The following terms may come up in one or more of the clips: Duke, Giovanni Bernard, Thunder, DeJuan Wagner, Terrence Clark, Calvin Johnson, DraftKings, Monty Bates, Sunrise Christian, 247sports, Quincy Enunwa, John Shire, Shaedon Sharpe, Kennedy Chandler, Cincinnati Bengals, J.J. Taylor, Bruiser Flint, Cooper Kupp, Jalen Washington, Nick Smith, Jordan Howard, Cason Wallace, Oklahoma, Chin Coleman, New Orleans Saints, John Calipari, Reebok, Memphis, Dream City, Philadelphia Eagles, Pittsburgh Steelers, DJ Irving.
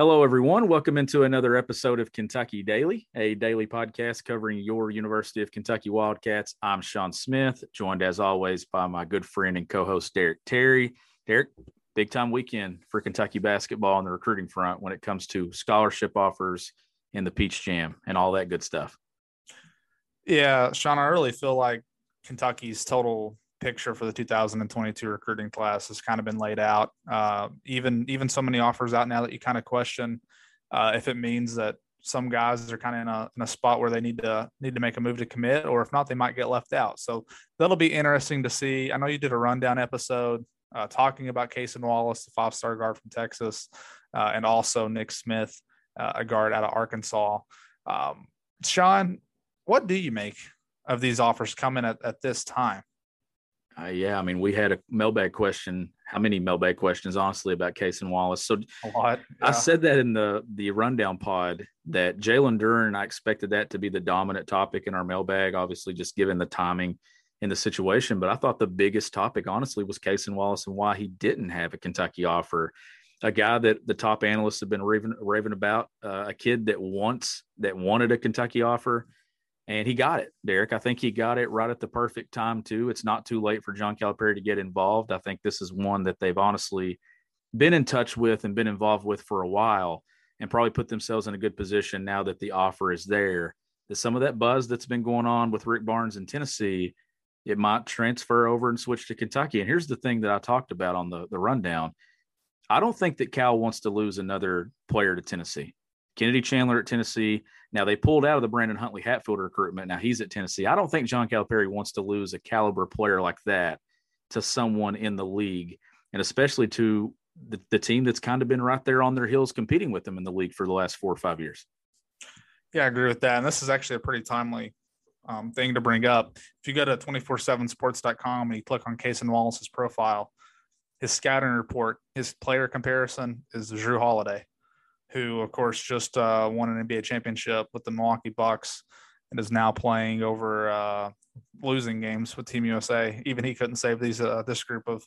Hello, everyone. Welcome into another episode of Kentucky Daily, a daily podcast covering your University of Kentucky Wildcats. I'm Sean Smith, joined as always by my good friend and co-host Derek Terry. Derek, big time weekend for Kentucky basketball on the recruiting front when it comes to scholarship offers and the Peach Jam and all that good stuff. Yeah, Sean, I really feel like Kentucky's total picture for the 2022 recruiting class has kind of been laid out. Even so many offers out now that you kind of question if it means that some guys are kind of in a spot where they need to make a move to commit, or if not, they might get left out. So that'll be interesting to see. I know you did a rundown episode talking about Cason Wallace, the five-star guard from Texas, and also Nick Smith, a guard out of Arkansas. Sean, what do you make of these offers coming at this time? Yeah, I mean, we had a mailbag question. How many mailbag questions, honestly, about Cason Wallace? So a lot. Yeah. I said that in the rundown pod that Jalen Duren, I expected that to be the dominant topic in our mailbag, obviously just given the timing and the situation. But I thought the biggest topic, honestly, was Cason Wallace and why he didn't have a Kentucky offer. A guy that the top analysts have been raving about, a kid that wanted a Kentucky offer. And he got it, Derek. I think he got it right at the perfect time, too. It's not too late for John Calipari to get involved. I think this is one that they've honestly been in touch with and been involved with for a while, and probably put themselves in a good position now that the offer is there. That some of that buzz that's been going on with Rick Barnes in Tennessee, it might transfer over and switch to Kentucky. And here's the thing that I talked about on the rundown. I don't think that Cal wants to lose another player to Tennessee. Kennedy Chandler at Tennessee. Now, they pulled out of the Brandon Huntley-Hatfield recruitment. Now, he's at Tennessee. I don't think John Calipari wants to lose a caliber player like that to someone in the league, and especially to the team that's kind of been right there on their heels competing with them in the league for the last 4 or 5 years. Yeah, I agree with that. And this is actually a pretty timely thing to bring up. If you go to 247sports.com and you click on Cason Wallace's profile, his scouting report, his player comparison is Jrue Holiday, who, of course, just won an NBA championship with the Milwaukee Bucks and is now playing over losing games with Team USA. Even he couldn't save these this group of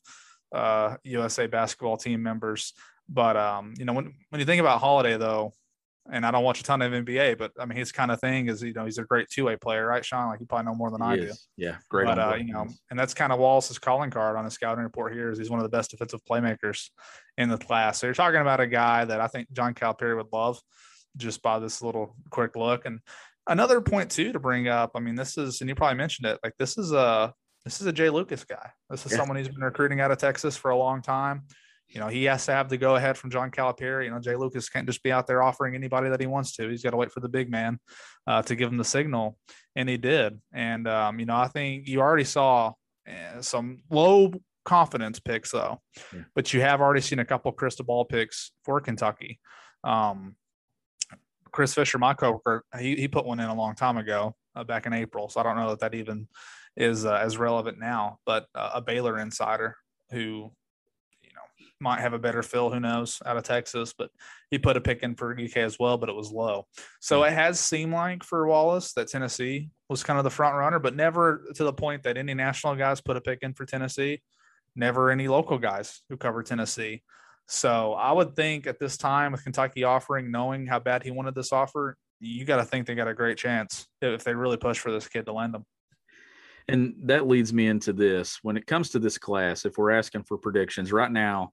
USA basketball team members. But, you know, when you think about Holiday, though, and I don't watch a ton of NBA, but, I mean, his kind of thing is, you know, he's a great two-way player, right, Sean? Like, you probably know more than I do. Yeah, great. But, you know, and that's kind of Wallace's calling card on his scouting report here is he's one of the best defensive playmakers in the class. So you're talking about a guy that I think John Calipari would love just by this little quick look. And another point, too, to bring up, I mean, this is – and you probably mentioned it. Like, this is a Jay Lucas guy. This is someone who's been recruiting out of Texas for a long time. You know, he has to have the go-ahead from John Calipari. You know, Jay Lucas can't just be out there offering anybody that he wants to. He's got to wait for the big man to give him the signal, and he did. And, you know, I think you already saw some low confidence picks, though, but you have already seen a couple of crystal ball picks for Kentucky. Chris Fisher, my coworker, he put one in a long time ago, back in April, so I don't know that even is as relevant now, but a Baylor insider who – might have a better fill, who knows, out of Texas, but he put a pick in for UK as well, but it was low. So it has seemed like for Wallace that Tennessee was kind of the front runner, but never to the point that any national guys put a pick in for Tennessee, never any local guys who cover Tennessee. So I would think at this time with Kentucky offering, knowing how bad he wanted this offer, you got to think they got a great chance if they really push for this kid to lend them. And that leads me into this. When it comes to this class, if we're asking for predictions right now,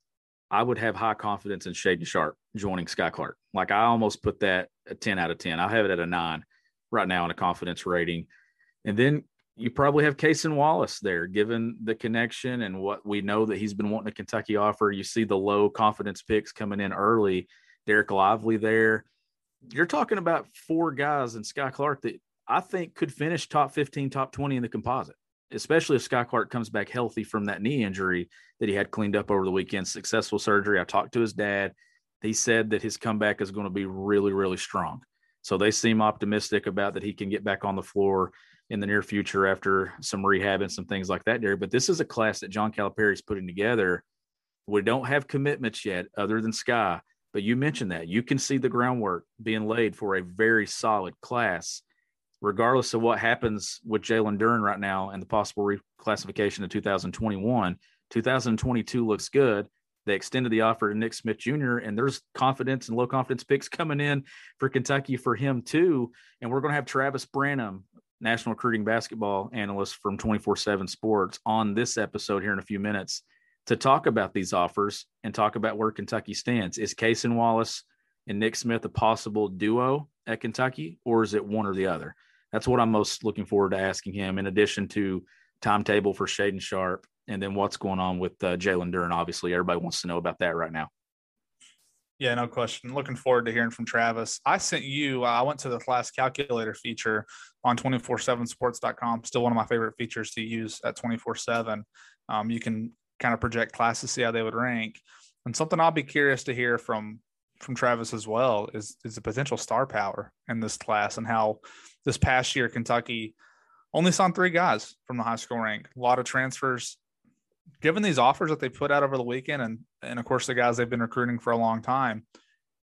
I would have high confidence in Shaedon Sharpe joining Sky Clark. Like, I almost put that a 10 out of 10. I have it at a 9 right now in a confidence rating. And then you probably have Cason Wallace there, given the connection and what we know that he's been wanting a Kentucky offer. You see the low confidence picks coming in early. Dereck Lively there. You're talking about 4 guys in Sky Clark that I think could finish top 15, top 20 in the composite, especially if Sky Clark comes back healthy from that knee injury that he had cleaned up over the weekend, successful surgery. I talked to his dad. He said that his comeback is going to be really, really strong. So they seem optimistic about that he can get back on the floor in the near future after some rehab and some things like that, Derek. But this is a class that John Calipari is putting together. We don't have commitments yet other than Sky, but you mentioned that. You can see the groundwork being laid for a very solid class. Regardless of what happens with Jalen Duren right now and the possible reclassification of 2021, 2022 looks good. They extended the offer to Nick Smith Jr., and there's confidence and low confidence picks coming in for Kentucky for him too. And we're going to have Travis Branham, national recruiting basketball analyst from 247 Sports, on this episode here in a few minutes to talk about these offers and talk about where Kentucky stands. Is Cason Wallace and Nick Smith a possible duo at Kentucky, or is it one or the other? That's what I'm most looking forward to asking him, in addition to timetable for Shaedon Sharpe, and then what's going on with Jalen Duren. Obviously, everybody wants to know about that right now. Yeah, no question. Looking forward to hearing from Travis. I went to the class calculator feature on 247sports.com. Still one of my favorite features to use at 247. You can kind of project classes, see how they would rank. And something I'll be curious to hear from Travis as well is the potential star power in this class, and how this past year Kentucky only signed 3 guys from the high school rank. A lot of transfers. Given these offers that they put out over the weekend, and of course the guys they've been recruiting for a long time,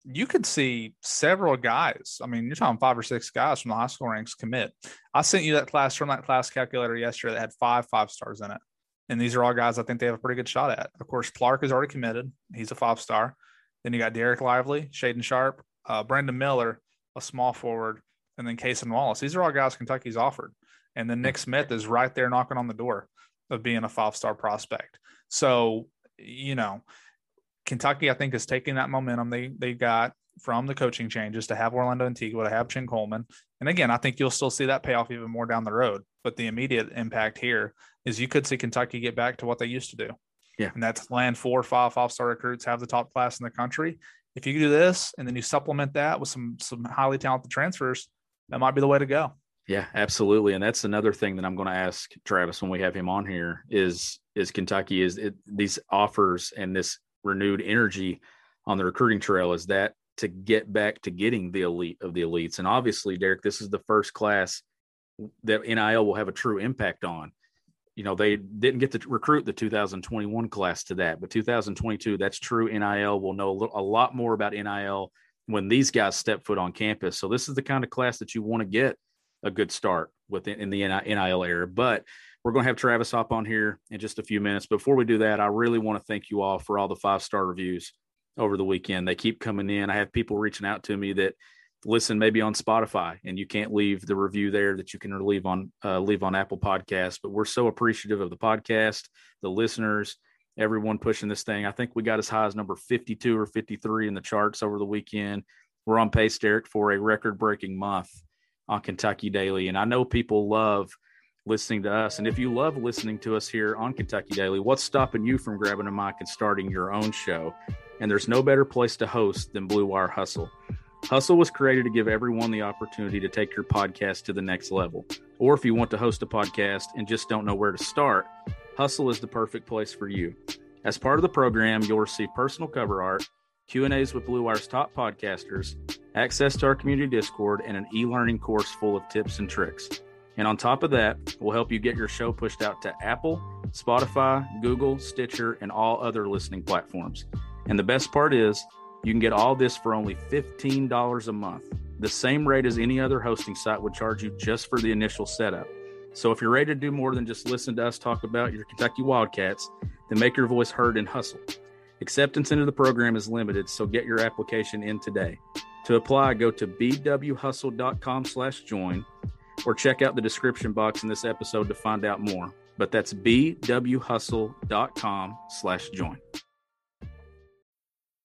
you could see several guys. I mean, you're talking 5 or 6 guys from the high school ranks commit. I sent you that class from that class calculator yesterday that had 5 5 stars in it. And these are all guys I think they have a pretty good shot at. Of course, Clark is already committed. He's a 5-star. Then you got Dereck Lively, Shaedon Sharpe, Brandon Miller, a small forward, and then Cason Wallace. These are all guys Kentucky's offered. And then Nick Smith is right there knocking on the door of being a 5-star prospect. So, Kentucky, I think, is taking that momentum they got from the coaching changes to have Orlando Antigua, to have Chin Coleman. And again, I think you'll still see that payoff even more down the road. But the immediate impact here is you could see Kentucky get back to what they used to do. Yeah. And that's land 4 or 5 5-star recruits, have the top class in the country. If you do this and then you supplement that with some highly talented transfers, that might be the way to go. Yeah, absolutely. And that's another thing that I'm going to ask Travis when we have him on here is Kentucky, these offers and this renewed energy on the recruiting trail, is that to get back to getting the elite of the elites? And obviously, Dereck, this is the first class that NIL will have a true impact on. They didn't get to recruit the 2021 class to that, but 2022, that's true. NIL will know a lot more about NIL when these guys step foot on campus. So this is the kind of class that you want to get a good start within in the NIL era. But we're going to have Travis hop on here in just a few minutes. Before we do that, I really want to thank you all for all the 5-star reviews over the weekend. They keep coming in. I have people reaching out to me that listen maybe on Spotify, and you can't leave the review there that you can leave on Apple Podcasts. But we're so appreciative of the podcast, the listeners, everyone pushing this thing. I think we got as high as number 52 or 53 in the charts over the weekend. We're on pace, Dereck, for a record-breaking month on Kentucky Daily. And I know people love listening to us. And if you love listening to us here on Kentucky Daily, what's stopping you from grabbing a mic and starting your own show? And there's no better place to host than Blue Wire Hustle. Hustle was created to give everyone the opportunity to take your podcast to the next level. Or if you want to host a podcast and just don't know where to start, Hustle is the perfect place for you. As part of the program, you'll receive personal cover art, Q&As with Blue Wire's top podcasters, access to our community Discord, and an e-learning course full of tips and tricks. And on top of that, we'll help you get your show pushed out to Apple, Spotify, Google, Stitcher, and all other listening platforms. And the best part is, you can get all this for only $15 a month, the same rate as any other hosting site would charge you just for the initial setup. So if you're ready to do more than just listen to us talk about your Kentucky Wildcats, then make your voice heard and hustle. Acceptance into the program is limited, so get your application in today. To apply, go to bwhustle.com/join or check out the description box in this episode to find out more. But that's bwhustle.com/join.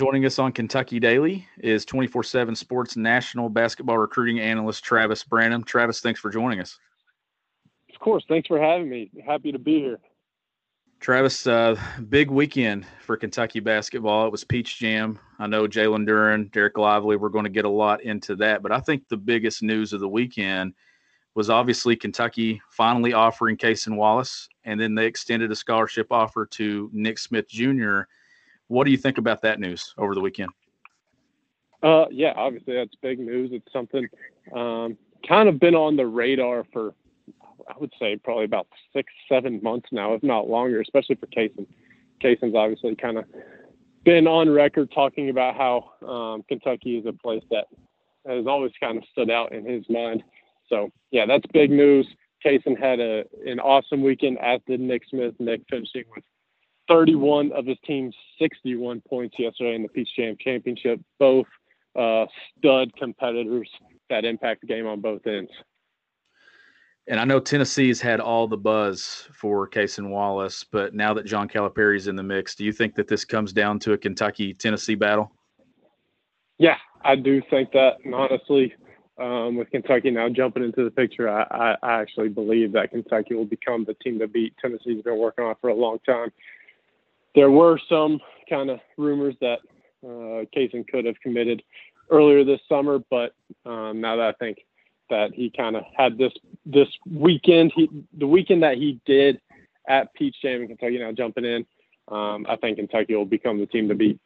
Joining us on Kentucky Daily is 247sports national basketball recruiting analyst Travis Branham. Travis, thanks for joining us. Of course. Thanks for having me. Happy to be here. Travis, big weekend for Kentucky basketball. It was Peach Jam. I know Jalen Duren, Dereck Lively, we're going to get a lot into that. But I think the biggest news of the weekend was obviously Kentucky finally offering Cason Wallace, and then they extended a scholarship offer to Nick Smith, Jr. What do you think about that news over the weekend? Yeah, obviously that's big news. It's something kind of been on the radar for, I would say, probably about 6-7 months now, if not longer, especially for Cason. Cason's obviously kind of been on record talking about how Kentucky is a place that has always kind of stood out in his mind. So, yeah, that's big news. Cason had an awesome weekend, as did Nick Smith. Nick finishing with 31 of his team's 61 points yesterday in the Peach Jam Championship. Both stud competitors that impact the game on both ends. And I know Tennessee's had all the buzz for Cason Wallace, but now that John Calipari's in the mix, do you think that this comes down to a Kentucky-Tennessee battle? Yeah, I do think that. And honestly, with Kentucky now jumping into the picture, I actually believe that Kentucky will become the team to beat. Tennessee's been working on it for a long time. There were some kind of rumors that Cason could have committed earlier this summer, but now that I think that he kind of had this weekend, the weekend that he did at Peach Jam in Kentucky now jumping in, I think Kentucky will become the team to beat.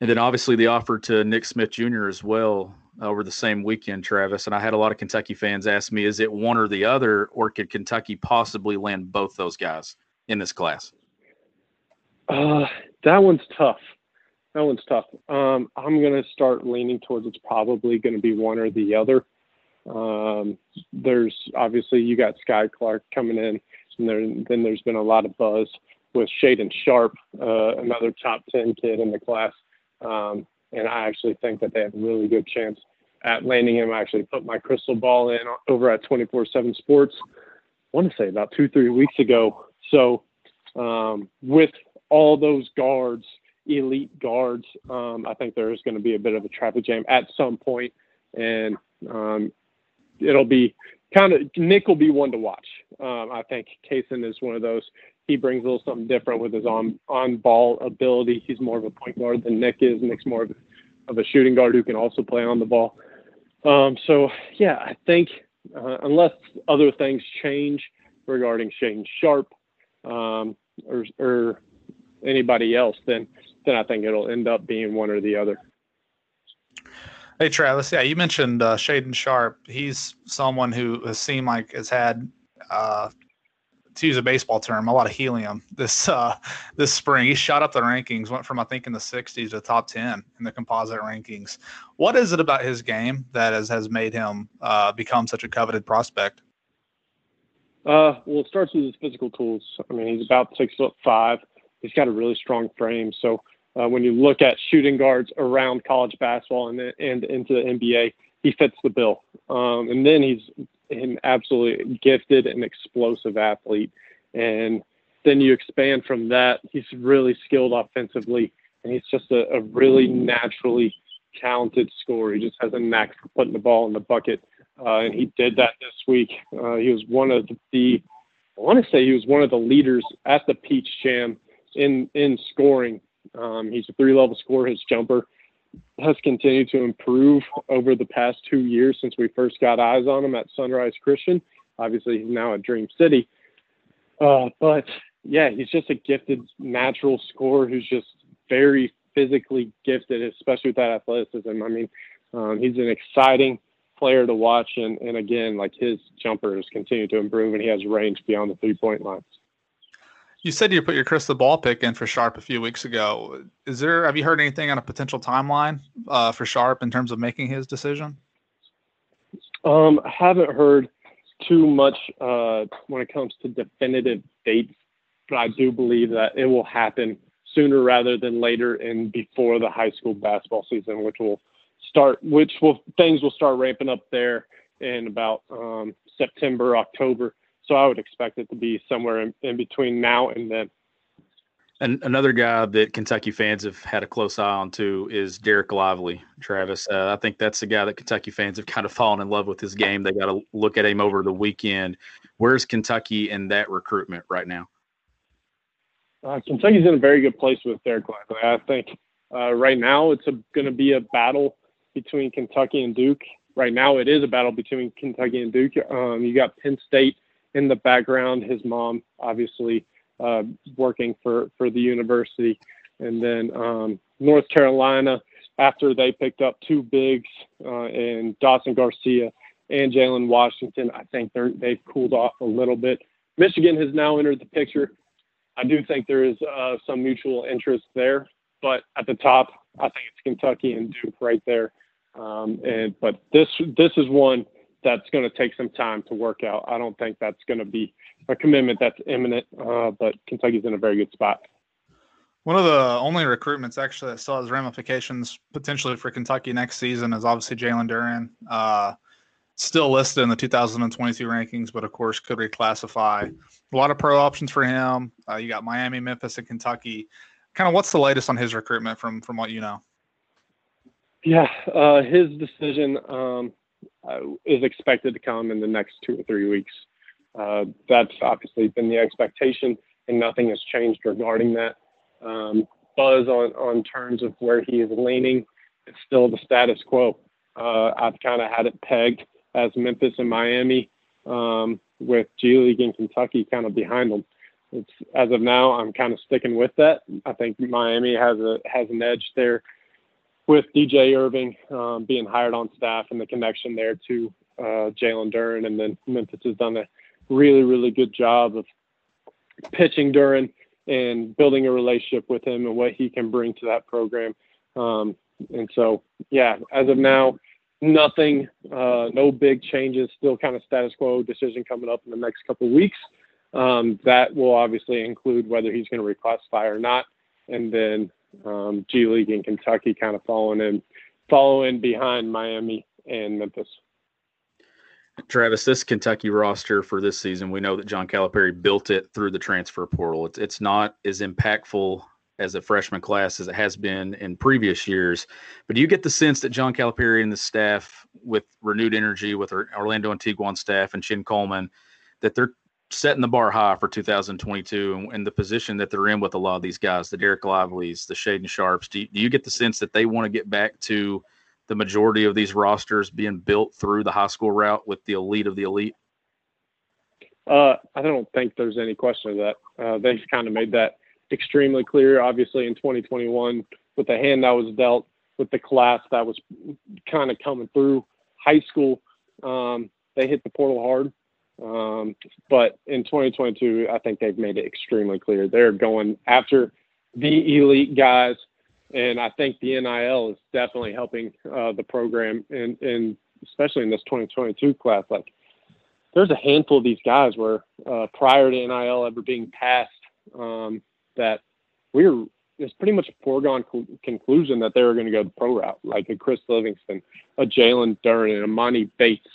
And then obviously the offer to Nick Smith Jr. as well over the same weekend, Travis, and I had a lot of Kentucky fans ask me, is it one or the other, or could Kentucky possibly land both those guys in this class? That one's tough. I'm going to start leaning towards it's probably going to be one or the other. There's obviously you got Sky Clark coming in, and then there's been a lot of buzz with Shaedon Sharpe, another top 10 kid in the class. And I actually think that they have a really good chance at landing him. I actually put my crystal ball in over at 247sports, I want to say about 2-3 weeks ago. So with all those guards, elite guards, I think there is going to be a bit of a traffic jam at some point, and it'll be kind of – Nick will be one to watch. I think Cason is one of those. He brings a little something different with his on-ball ability. He's more of a point guard than Nick is. Nick's more of a shooting guard who can also play on the ball. So, yeah, I think unless other things change regarding Shaedon Sharpe or anybody else, then I think it'll end up being one or the other. Hey, Travis, yeah, you mentioned Shaedon Sharpe. He's someone who has seemed like has had, to use a baseball term, a lot of helium this spring. He shot up the rankings, went from, I think, in the 60s to the top 10 in the composite rankings. What is it about his game that has made him become such a coveted prospect? Well, it starts with his physical tools. I mean, he's about 6'5". He's got a really strong frame. So when you look at shooting guards around college basketball and into the NBA, he fits the bill. And then he's an absolutely gifted and explosive athlete. And then you expand from that. He's really skilled offensively, and he's just a really naturally talented scorer. He just has a knack for putting the ball in the bucket. And he did that this week. He was one of the leaders at the Peach Jam in scoring. He's a 3-level scorer. His jumper has continued to improve over the past 2 years since we first got eyes on him at Sunrise Christian. Obviously, he's now at Dream City. But, yeah, he's just a gifted natural scorer who's just very physically gifted, especially with that athleticism. I mean, he's an exciting player to watch. And again, like, his jumper has continued to improve, and he has range beyond the three-point line. You said you put your crystal ball pick in for Sharpe a few weeks ago. Have you heard anything on a potential timeline for Sharpe in terms of making his decision? I haven't heard too much when it comes to definitive dates, but I do believe that it will happen sooner rather than later and before the high school basketball season, things will start ramping up there in about September, October. So I would expect it to be somewhere in between now and then. And another guy that Kentucky fans have had a close eye on too is Dereck Lively, Travis. I think that's the guy that Kentucky fans have kind of fallen in love with his game. They got to look at him over the weekend. Where's Kentucky in that recruitment right now? Kentucky's in a very good place with Dereck Lively. I think right now it's going to be a battle between Kentucky and Duke. Right now it is a battle between Kentucky and Duke. You got Penn State in the background. His mom, obviously, working for the university, and then North Carolina, after they picked up two bigs in Dawson Garcia and Jalen Washington, I think they've cooled off a little bit. Michigan has now entered the picture. I do think there is some mutual interest there, but at the top, I think it's Kentucky and Duke right there. But this is one that's going to take some time to work out. I don't think that's going to be a commitment that's imminent, but Kentucky's in a very good spot. One of the only recruitments actually that still has ramifications potentially for Kentucky next season is obviously Jalen Duren, still listed in the 2022 rankings, but of course could reclassify. A lot of pro options for him. You got Miami, Memphis, and Kentucky. Kind of what's the latest on his recruitment from what you know? Yeah, his decision is expected to come in the next 2 or 3 weeks. That's obviously been the expectation, and nothing has changed regarding that. Buzz on terms of where he is leaning, it's still the status quo. I've kind of had it pegged as Memphis and Miami, with G League and Kentucky kind of behind them. It's, as of now, I'm kind of sticking with that. I think Miami has an edge there, with DJ Irving being hired on staff and the connection there to Jalen Duren. And then Memphis has done a really, really good job of pitching Duren and building a relationship with him and what he can bring to that program. And so, yeah, as of now, nothing, no big changes, still kind of status quo. Decision coming up in the next couple of weeks. That will obviously include whether he's going to reclassify or not. And then G League and Kentucky kind of following behind Miami and Memphis. Travis, this Kentucky roster for this season, we know that John Calipari built it through the transfer portal. It's not as impactful as a freshman class as it has been in previous years. But do you get the sense that John Calipari and the staff, with renewed energy, with Orlando Antigua on staff and Chin Coleman, that they're setting the bar high for 2022 and the position that they're in with a lot of these guys, the Dereck Lively's, the Shaedon Sharpes? Do you get the sense that they want to get back to the majority of these rosters being built through the high school route with the elite of the elite? I don't think there's any question of that. They've kind of made that extremely clear, obviously, in 2021 with the hand that was dealt, with the class that was kind of coming through high school. They hit the portal hard. But in 2022, I think they've made it extremely clear. They're going after the elite guys, and I think the NIL is definitely helping the program, and especially in this 2022 class. Like, there's a handful of these guys where prior to NIL ever being passed, that it's pretty much a foregone conclusion that they were going to go the pro route, like a Chris Livingston, a Jalen Duren, a Monty Bates.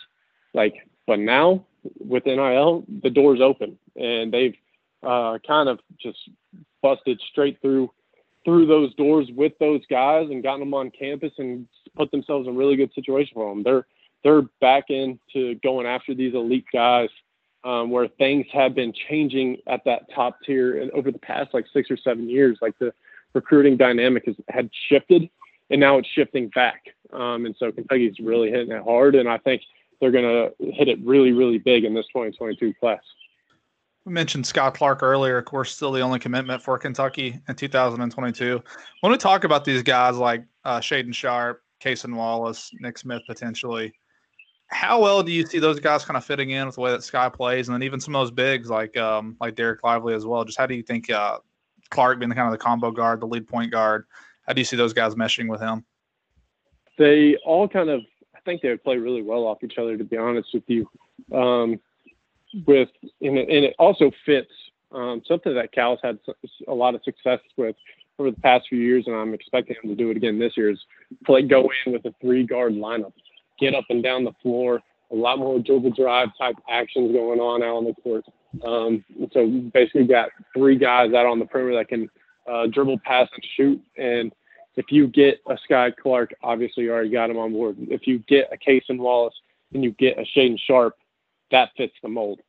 Like, but now, with NIL, the door's open, and they've kind of just busted straight through those doors with those guys and gotten them on campus and put themselves in a really good situation for them. They're back into going after these elite guys, where things have been changing at that top tier, and over the past 6 or 7 years, the recruiting dynamic had shifted, and now it's shifting back. And so Kentucky's really hitting it hard, and I think they're going to hit it really, really big in this 2022 class. We mentioned Sky Clark earlier, of course, still the only commitment for Kentucky in 2022. When we talk about these guys like Shaedon Sharpe, Cason Wallace, Nick Smith potentially, how well do you see those guys kind of fitting in with the way that Sky plays? And then even some of those bigs like Dereck Lively as well. Just how do you think Clark being the kind of the combo guard, the lead point guard, how do you see those guys meshing with him? They all I think they would play really well off each other, to be honest with you. It also fits something that Cal's had a lot of success with over the past few years, and I'm expecting him to do it again this year, is go in with a three-guard lineup, get up and down the floor, a lot more dribble drive type actions going on out on the court. So basically got three guys out on the perimeter that can dribble, pass, and shoot. And if you get a Sky Clark, obviously you already got him on board. If you get a Cason Wallace and you get a Shaedon Sharpe, that fits the mold.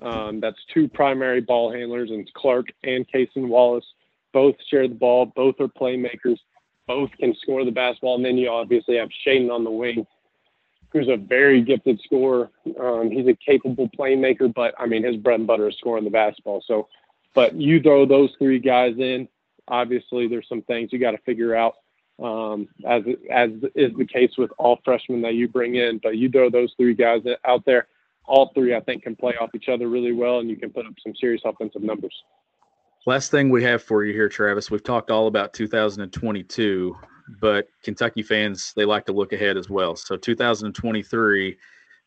That's two primary ball handlers, and Clark and Cason Wallace both share the ball. Both are playmakers. Both can score the basketball. And then you obviously have Shaedon on the wing, who's a very gifted scorer. He's a capable playmaker, but, I mean, his bread and butter is scoring the basketball. So, but you throw those three guys in, obviously there's some things you got to figure out, as is the case with all freshmen that you bring in. But you throw those three guys out there, all three, I think, can play off each other really well, and you can put up some serious offensive numbers. Last thing we have for you here, Travis, we've talked all about 2022, but Kentucky fans, they like to look ahead as well. So 2023,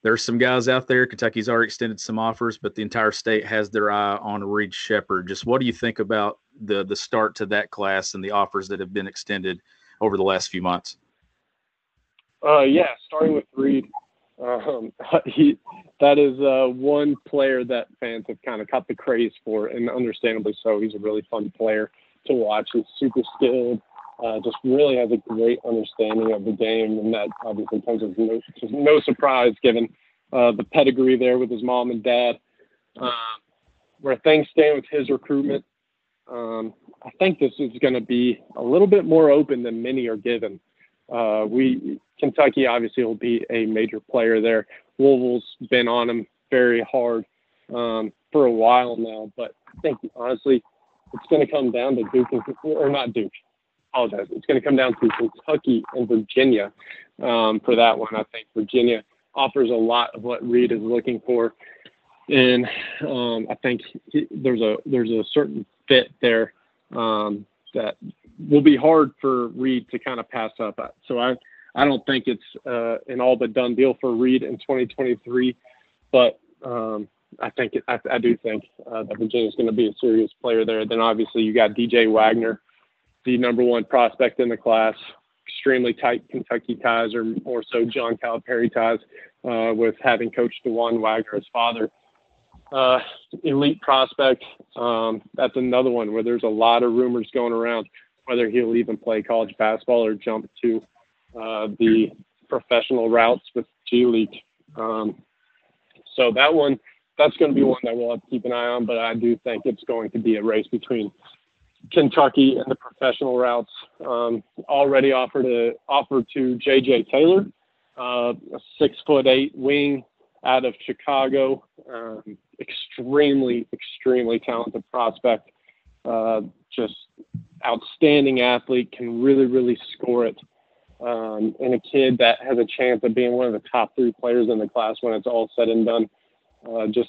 there's some guys out there. Kentucky's already extended some offers, but the entire state has their eye on Reed Shepard. Just what do you think about the start to that class and the offers that have been extended over the last few months? Yeah, starting with Reed, that is one player that fans have kind of caught the craze for, and understandably so. He's a really fun player to watch. He's super skilled. Just really has a great understanding of the game, and that obviously comes as no surprise given the pedigree there with his mom and dad. Where things stand with his recruitment, I think this is going to be a little bit more open than many are given. Kentucky obviously will be a major player there. Louisville's been on him very hard for a while now, but I think honestly it's going to come down to It's going to come down to Kentucky and Virginia for that one. I think Virginia offers a lot of what Reed is looking for, and I think there's a certain fit there that will be hard for Reed to kind of pass up. So I don't think it's an all but done deal for Reed in 2023, but I do think that Virginia's going to be a serious player there. Then obviously you got DJ Wagner, the number one prospect in the class, extremely tight Kentucky ties, or more so John Calipari ties, with having coached DeJuan Wagner as father. Elite prospect. That's another one where there's a lot of rumors going around whether he'll even play college basketball or jump to the professional routes with G League. So that one, that's going to be one that we'll have to keep an eye on, but I do think it's going to be a race between Kentucky and the professional routes. Already offered to JJ Taylor, a 6'8" wing out of Chicago. Extremely, extremely talented prospect. Just outstanding athlete, can really, really score it. And a kid that has a chance of being one of the top three players in the class when it's all said and done.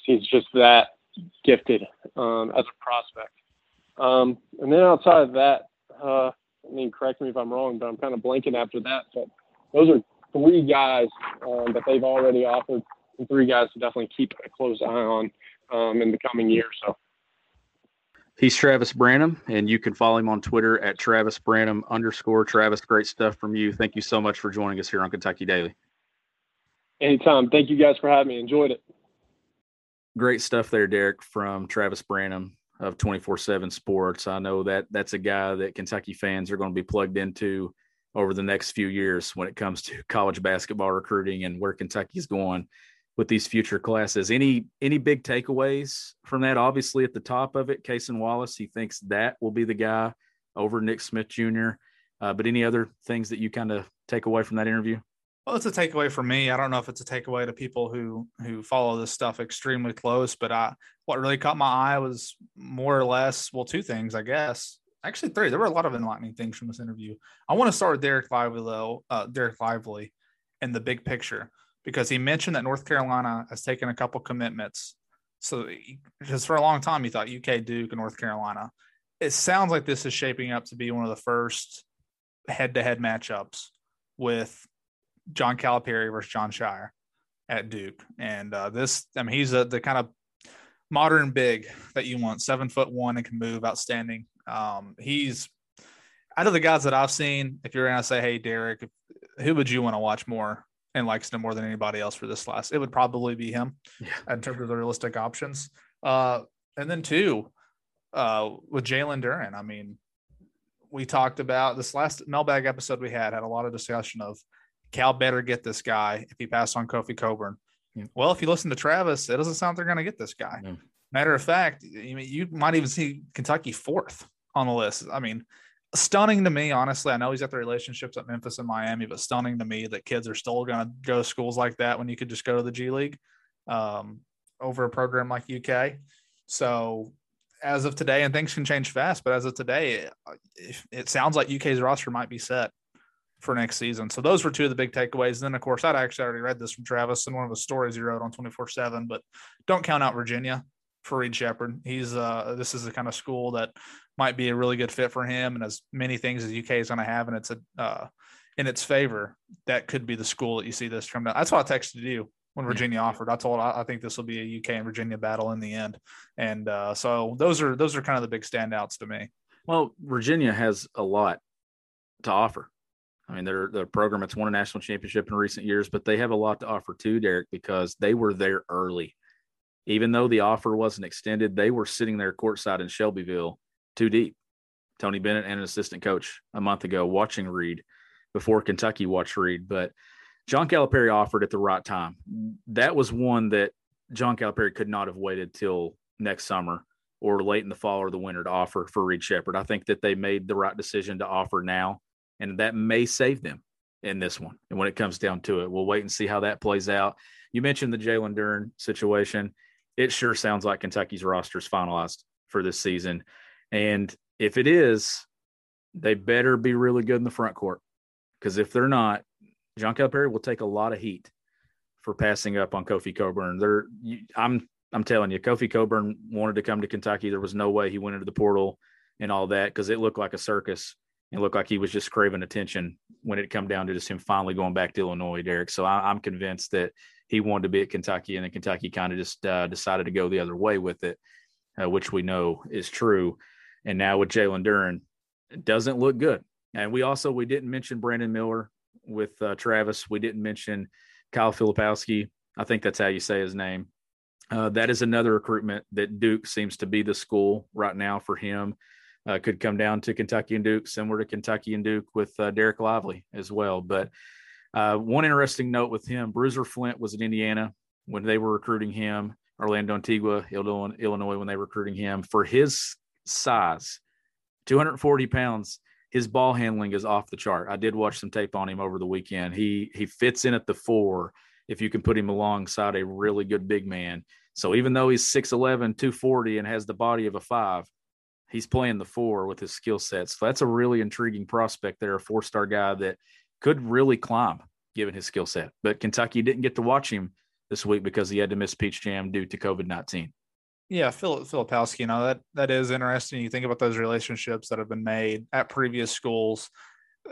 He's just that gifted as a prospect. And then outside of that, correct me if I'm wrong, but I'm kind of blanking after that. But those are three guys that they've already offered, and three guys to definitely keep a close eye on in the coming year or so. He's Travis Branham, and you can follow him on Twitter at @TravisBranham_Travis. Great stuff from you. Thank you so much for joining us here on Kentucky Daily. Anytime. Thank you guys for having me. Enjoyed it. Great stuff there, Dereck, from Travis Branham of 247 Sports. I know that's a guy that Kentucky fans are going to be plugged into over the next few years when it comes to college basketball recruiting and where Kentucky's going with these future classes. Any big takeaways from that? Obviously, at the top of it, Cason Wallace, he thinks that will be the guy over Nick Smith Jr. But any other things that you kind of take away from that interview? Well, it's a takeaway for me. I don't know if it's a takeaway to people who follow this stuff extremely close, but what really caught my eye was more or less, well, two things, I guess. Actually, three. There were a lot of enlightening things from this interview. I want to start with Dereck Lively and the big picture, because he mentioned that North Carolina has taken a couple commitments. So because for a long time, you thought UK, Duke, and North Carolina. It sounds like this is shaping up to be one of the first head-to-head matchups with John Calipari versus John Shire at Duke. And he's the kind of modern big that you want, 7'1" and can move, outstanding. He's out of the guys that I've seen. If you're going to say, hey, Dereck, who would you want to watch more and likes him more than anybody else for this class, it would probably be him in terms of the realistic options. And then two, with Jalen Duren, we talked about this last mailbag episode. We had a lot of discussion of Cal better get this guy if he passed on Kofi Coburn. Yeah. Well, if you listen to Travis, it doesn't sound they're going to get this guy. No. Matter of fact, you might even see Kentucky fourth on the list. I mean, stunning to me, honestly. I know he's at the relationships at Memphis and Miami, but stunning to me that kids are still going to go to schools like that when you could just go to the G League over a program like UK. So as of today, and things can change fast, but as of today, it sounds like UK's roster might be set for next season. So those were two of the big takeaways. And then, of course, I'd actually already read this from Travis in one of the stories he wrote on 24/7, but don't count out Virginia for Reed Shepard. He's this is the kind of school that might be a really good fit for him. And as many things as UK is going to have, and it's in its favor, that could be the school that you see this from. That's why I texted you when Virginia offered. I told, I think this will be a UK and Virginia battle in the end. And so those are kind of the big standouts to me. Well, Virginia has a lot to offer. I mean, they're a program that's won a national championship in recent years, but they have a lot to offer too, Dereck, because they were there early. Even though the offer wasn't extended, they were sitting there courtside in Shelbyville too deep. Tony Bennett and an assistant coach a month ago watching Reed before Kentucky watched Reed. But John Calipari offered at the right time. That was one that John Calipari could not have waited till next summer or late in the fall or the winter to offer for Reed Shepard. I think that they made the right decision to offer now, and that may save them in this one. And when it comes down to it, we'll wait and see how that plays out. You mentioned the Jalen Duren situation. It sure sounds like Kentucky's roster is finalized for this season. And if it is, they better be really good in the front court, because if they're not, John Calipari will take a lot of heat for passing up on Kofi Coburn. I'm telling you, Kofi Coburn wanted to come to Kentucky. There was no way he went into the portal and all that, because it looked like a circus. It looked like he was just craving attention when it come down to just him finally going back to Illinois, Dereck. So I'm convinced that he wanted to be at Kentucky, and then Kentucky kind of just decided to go the other way with it, which we know is true. And now with Jalen Duren, it doesn't look good. And we didn't mention Brandon Miller with Travis. We didn't mention Kyle Filipowski. I think that's how you say his name. That is another recruitment that Duke seems to be the school right now for him. Could come down to Kentucky and Duke, similar to Kentucky and Duke with Dereck Lively as well. But one interesting note with him, Bruiser Flint was in Indiana when they were recruiting him, Orlando Antigua, Illinois when they were recruiting him. For his size, 240 pounds, his ball handling is off the chart. I did watch some tape on him over the weekend. He fits in at the four if you can put him alongside a really good big man. So even though he's 6'11", 240, and has the body of a five, he's playing the four with his skill set. So that's a really intriguing prospect there, a four-star guy that could really climb given his skill set. But Kentucky didn't get to watch him this week because he had to miss Peach Jam due to COVID-19. Yeah, Filipowski, that is interesting. You think about those relationships that have been made at previous schools.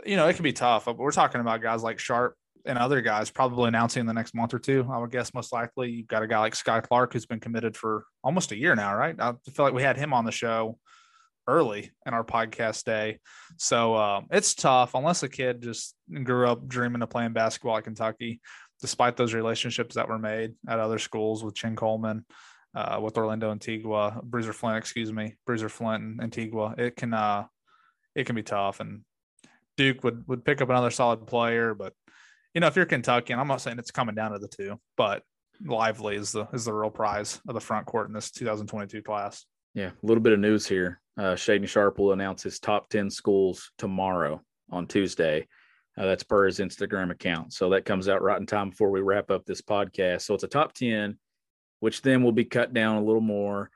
It can be tough. But we're talking about guys like Sharpe and other guys probably announcing in the next month or two. I would guess most likely you've got a guy like Sky Clark who's been committed for almost a year now, right? I feel like we had him on the show early in our podcast day. So it's tough unless a kid just grew up dreaming of playing basketball at Kentucky, despite those relationships that were made at other schools with Chin Coleman, with Orlando Antigua, Bruiser Flint and Antigua. It can be tough, and Duke would pick up another solid player. But, if you're Kentucky, and I'm not saying it's coming down to the two, but Lively is the real prize of the front court in this 2022 class. Yeah, a little bit of news here. Shaedon Sharpe will announce his top 10 schools tomorrow on Tuesday. That's per his Instagram account. So that comes out right in time before we wrap up this podcast. So it's a top 10, which then will be cut down a little more.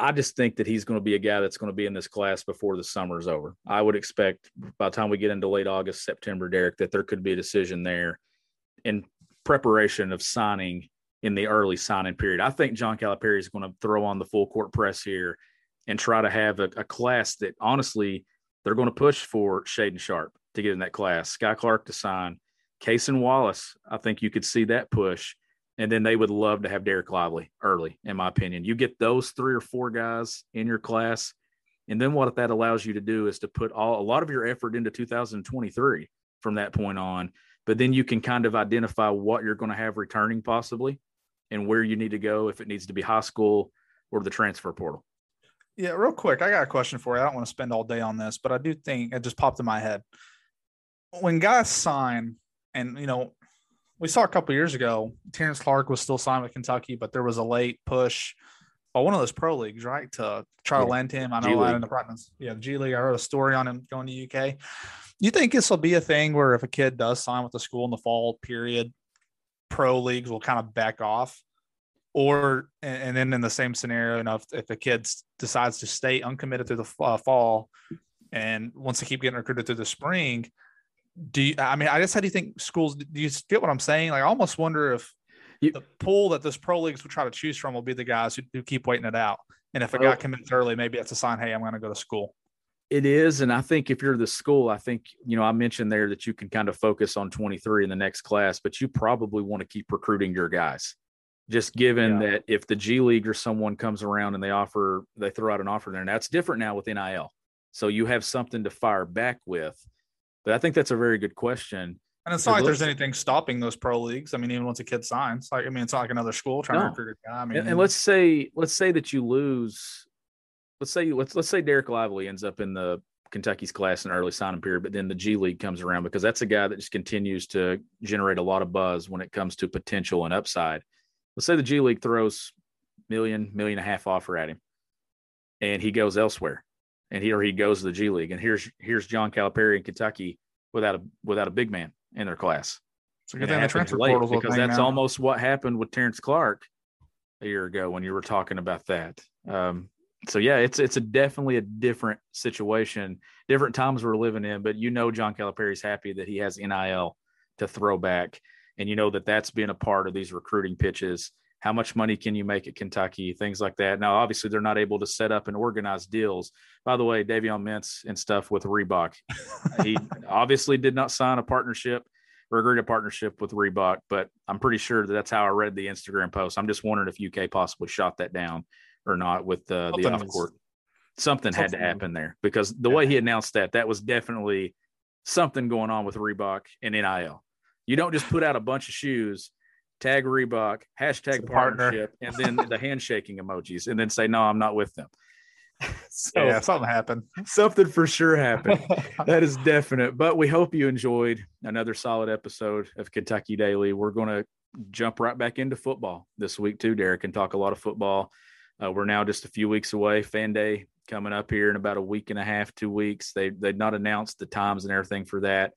I just think that he's going to be a guy that's going to be in this class before the summer's over. I would expect by the time we get into late August, September, Dereck, that there could be a decision there in preparation of signing in the early signing period. I think John Calipari is going to throw on the full court press here and try to have a class that, honestly, they're going to push for Shaedon Sharpe to get in that class, Sky Clark to sign, Cason Wallace. I think you could see that push. And then they would love to have Dereck Lively early, in my opinion. You get those three or four guys in your class, and then what that allows you to do is to put a lot of your effort into 2023 from that point on. But then you can kind of identify what you're going to have returning possibly and where you need to go, if it needs to be high school or the transfer portal. Yeah, real quick, I got a question for you. I don't want to spend all day on this, but I do think it just popped in my head. When guys sign, and, you know, we saw a couple of years ago, Terrence Clark was still signed with Kentucky, but there was a late push by one of those pro leagues, right, to try to land him. I know in the province. Yeah, the G League. I wrote a story on him going to UK. You think this will be a thing where if a kid does sign with the school in the fall period, pro leagues will kind of back off? Or, and then in the same scenario, you know, if the kid decides to stay uncommitted through the fall and wants to keep getting recruited through the spring, how do you think schools, do you get what I'm saying? Like, I almost wonder if the pool that this pro leagues will try to choose from will be the guys who keep waiting it out. And if a guy commits early, maybe that's a sign, hey, I'm going to go to school. It is. And I think if you're the school, I think, you know, I mentioned there that you can kind of focus on 23 in the next class, but you probably want to keep recruiting your guys. Just given that if the G League or someone comes around and they throw out an offer there. Now it's different now with NIL. So you have something to fire back with. But I think that's a very good question. And it's not like there's anything stopping those pro leagues. I mean, even once a kid signs, like, I mean, it's not like another school trying to recruit a guy. I mean, and let's say that you lose. Let's say Dereck Lively ends up in the Kentucky's class in the early signing period, but then the G League comes around, because that's a guy that just continues to generate a lot of buzz when it comes to potential and upside. Let's say the G League throws $1.5 million offer at him, and he goes elsewhere, and here he goes to the G League, and here's John Calipari in Kentucky without a big man in their class. It's a good thing the transfer portal, because that's almost what happened with Terrence Clark a year ago when you were talking about that. So yeah, it's definitely a different situation, different times we're living in. But you know, John Calipari's happy that he has NIL to throw back. And you know that's been a part of these recruiting pitches. How much money can you make at Kentucky? Things like that. Now, obviously, they're not able to set up and organize deals. By the way, Davion Mintz and stuff with Reebok. He obviously did not sign a partnership or agree to partnership with Reebok, but I'm pretty sure that's how I read the Instagram post. I'm just wondering if UK possibly shot that down or not with the off-court. Something had to happen there, because the way he announced that was definitely something going on with Reebok and NIL. You don't just put out a bunch of shoes, tag Reebok, hashtag partnership, and then the handshaking emojis, and then say, no, I'm not with them. So yeah, something happened. Something for sure happened. That is definite. But we hope you enjoyed another solid episode of Kentucky Daily. We're going to jump right back into football this week too, Dereck, and talk a lot of football. We're now just a few weeks away. Fan Day coming up here in about a week and a half, 2 weeks. They've not announced the times and everything for that.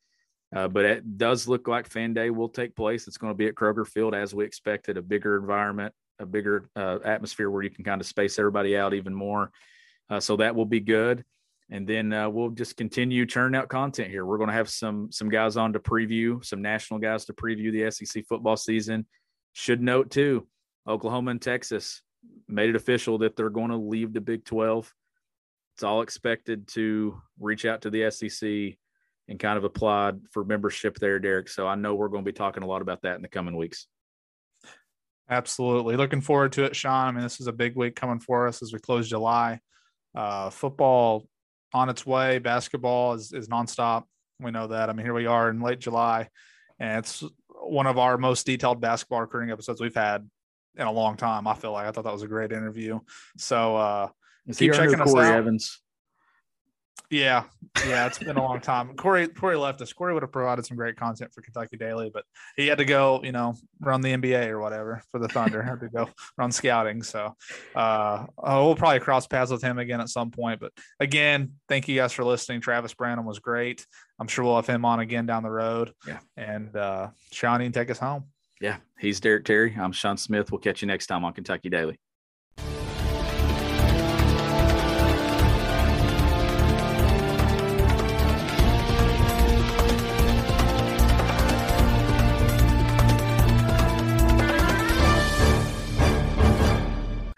But it does look like Fan Day will take place. It's going to be at Kroger Field, as we expected, a bigger environment, a bigger atmosphere where you can kind of space everybody out even more. So that will be good. And then we'll just continue churning out content here. We're going to have some guys on to preview, some national guys to preview the SEC football season. Should note, too, Oklahoma and Texas made it official that they're going to leave the Big 12. It's all expected to reach out to the SEC and kind of applied for membership there, Dereck. So I know we're going to be talking a lot about that in the coming weeks. Absolutely. Looking forward to it, Sean. I mean, this is a big week coming for us as we close July. Football on its way. Basketball is nonstop. We know that. I mean, here we are in late July, and it's one of our most detailed basketball recruiting episodes we've had in a long time, I feel like. I thought that was a great interview. So keep checking us out. Corey Evans. Yeah, it's been a long time. Corey left us. Corey would have provided some great content for Kentucky Daily, but he had to go, you know, run the NBA or whatever for the Thunder. Had to go run scouting. So we'll probably cross paths with him again at some point. But again, thank you guys for listening. Travis Branham was great. I'm sure we'll have him on again down the road. Yeah. And Shawnee, take us home. Yeah, he's Dereck Terry. I'm Sean Smith. We'll catch you next time on Kentucky Daily.